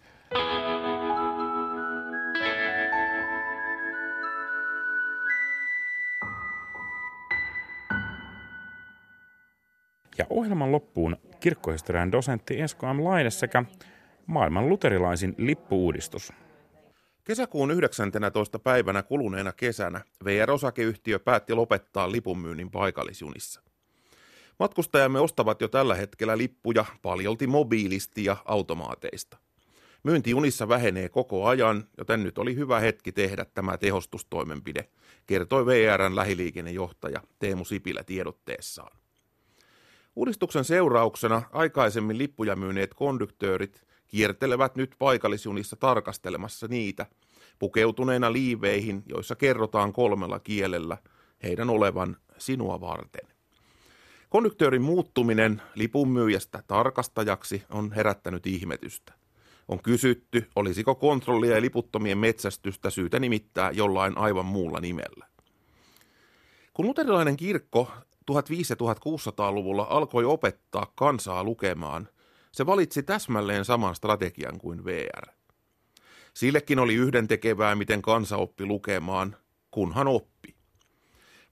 Ja ohjelman loppuun kirkkohistorian dosentti Esko M. Laine sekä maailman luterilaisin lippu-uudistus. Kesäkuun 19. päivänä kuluneena kesänä VR-osakeyhtiö päätti lopettaa lipunmyynnin paikallisjunissa. Matkustajamme ostavat jo tällä hetkellä lippuja paljolti mobiilisti ja automaateista. Myynti junissa vähenee koko ajan, joten nyt oli hyvä hetki tehdä tämä tehostustoimenpide, kertoi VR:n lähiliikennejohtaja Teemu Sipilä tiedotteessaan. Uudistuksen seurauksena aikaisemmin lippuja myyneet konduktöörit kiertelevät nyt paikallisjunissa tarkastelemassa niitä pukeutuneena liiveihin, joissa kerrotaan 3 kielellä heidän olevan sinua varten. Konduktöörin muuttuminen lipunmyyjästä tarkastajaksi on herättänyt ihmetystä. On kysytty, olisiko kontrollia ja liputtomien metsästystä syytä nimittää jollain aivan muulla nimellä. Kun luterilainen kirkko 1500- ja 1600-luvulla alkoi opettaa kansaa lukemaan, se valitsi täsmälleen saman strategian kuin VR. Sillekin oli yhdentekevää, miten kansa oppi lukemaan, kunhan oppi.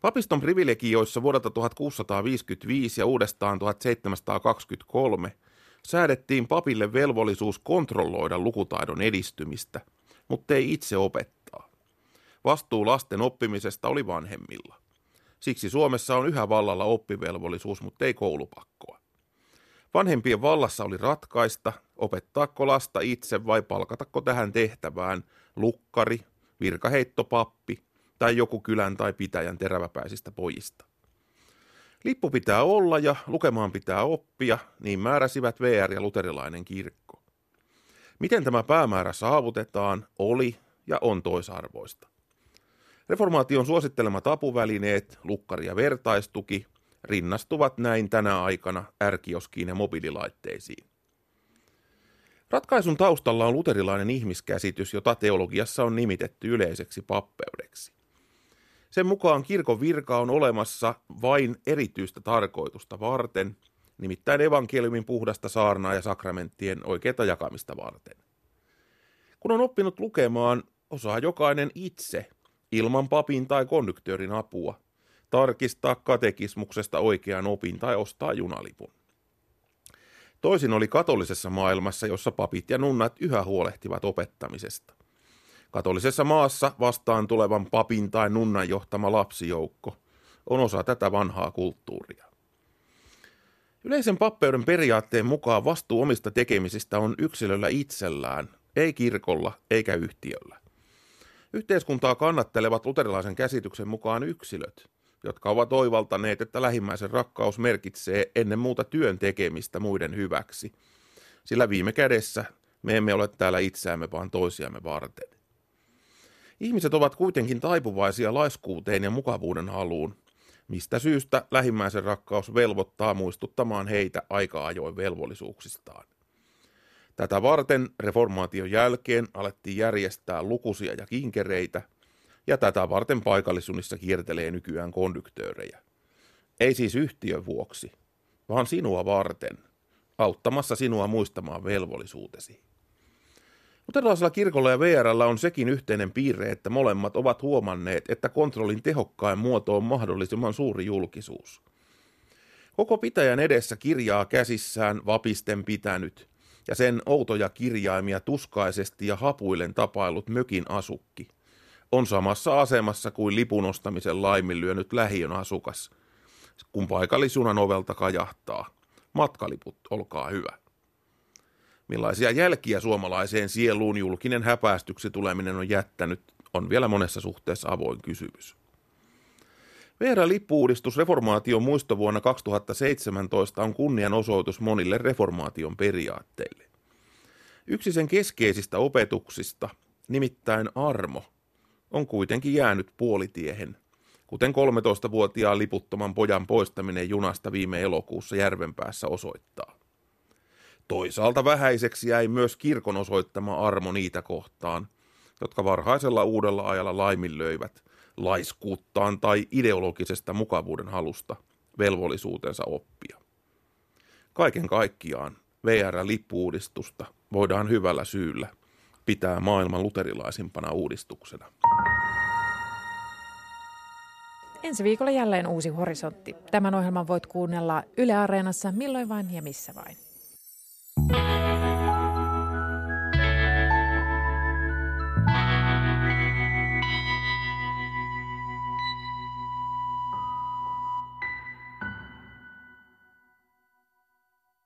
Papiston privilegioissa vuodelta 1655 ja uudestaan 1723 säädettiin papille velvollisuus kontrolloida lukutaidon edistymistä, mutta ei itse opettaa. Vastuu lasten oppimisesta oli vanhemmilla. Siksi Suomessa on yhä vallalla oppivelvollisuus, mutta ei koulupakkoa. Vanhempien vallassa oli ratkaista, opettaako lasta itse vai palkatako tähän tehtävään lukkari, virkaheittopappi tai joku kylän tai pitäjän teräväpäisistä pojista. Lippu pitää olla ja lukemaan pitää oppia, niin määräsivät VR ja luterilainen kirkko. Miten tämä päämäärä saavutetaan oli ja on toisarvoista. Reformaation suosittelemat apuvälineet, lukkari ja vertaistuki, rinnastuvat näin tänä aikana ärkioskiin ja mobiililaitteisiin. Ratkaisun taustalla on luterilainen ihmiskäsitys, jota teologiassa on nimitetty yleiseksi pappeudeksi. Sen mukaan kirkon virka on olemassa vain erityistä tarkoitusta varten, nimittäin evankeliumin puhdasta saarnaa ja sakramenttien oikeaa jakamista varten. Kun on oppinut lukemaan, osaa jokainen itse, ilman papin tai konduktöörin apua, tarkistaa katekismuksesta oikean opin tai ostaa junalipun. Toisin oli katolisessa maailmassa, jossa papit ja nunnat yhä huolehtivat opettamisesta. Katolisessa maassa vastaan tulevan papin tai nunnan johtama lapsijoukko on osa tätä vanhaa kulttuuria. Yleisen pappeuden periaatteen mukaan vastuu omista tekemisistä on yksilöllä itsellään, ei kirkolla eikä yhtiöllä. Yhteiskuntaa kannattelevat luterilaisen käsityksen mukaan yksilöt, jotka ovat oivaltaneet, että lähimmäisen rakkaus merkitsee ennen muuta työn tekemistä muiden hyväksi, sillä viime kädessä me emme ole täällä itseämme vaan toisiamme varten. Ihmiset ovat kuitenkin taipuvaisia laiskuuteen ja mukavuuden haluun, mistä syystä lähimmäisen rakkaus velvoittaa muistuttamaan heitä aika ajoin velvollisuuksistaan. Tätä varten reformaation jälkeen alettiin järjestää lukuisia ja kinkereitä, ja tätä varten paikallisunnissa kiertelee nykyään konduktöörejä. Ei siis yhtiön vuoksi, vaan sinua varten, auttamassa sinua muistamaan velvollisuutesi. Luterilaisella kirkolla ja VR:llä on sekin yhteinen piirre, että molemmat ovat huomanneet, että kontrollin tehokkain muoto on mahdollisimman suuri julkisuus. Koko pitäjän edessä kirjaa käsissään vapisten pitänyt ja sen outoja kirjaimia tuskaisesti ja hapuillen tapailut mökin asukki on samassa asemassa kuin lipun ostamisen laiminlyönyt lähiön asukas, kun paikallisjunan ovelta kajahtaa. Matkaliput, olkaa hyvä. Millaisia jälkiä suomalaiseen sieluun julkinen häpäistyksi tuleminen on jättänyt, on vielä monessa suhteessa avoin kysymys. VR-lippu-uudistus reformaation muistovuonna 2017 on kunnianosoitus monille reformaation periaatteille. Yksi sen keskeisistä opetuksista, nimittäin armo, on kuitenkin jäänyt puolitiehen, kuten 13-vuotiaan liputtoman pojan poistaminen junasta viime elokuussa Järvenpäässä osoittaa. Toisaalta vähäiseksi jäi myös kirkon osoittama armo niitä kohtaan, jotka varhaisella uudella ajalla laiminlöivät laiskuuttaan tai ideologisesta mukavuuden halusta velvollisuutensa oppia. Kaiken kaikkiaan VR-lippu-uudistusta voidaan hyvällä syyllä pitää maailman luterilaisimpana uudistuksena. Ensi viikolla jälleen uusi horisontti. Tämän ohjelman voit kuunnella Yle Areenassa milloin vain ja missä vain.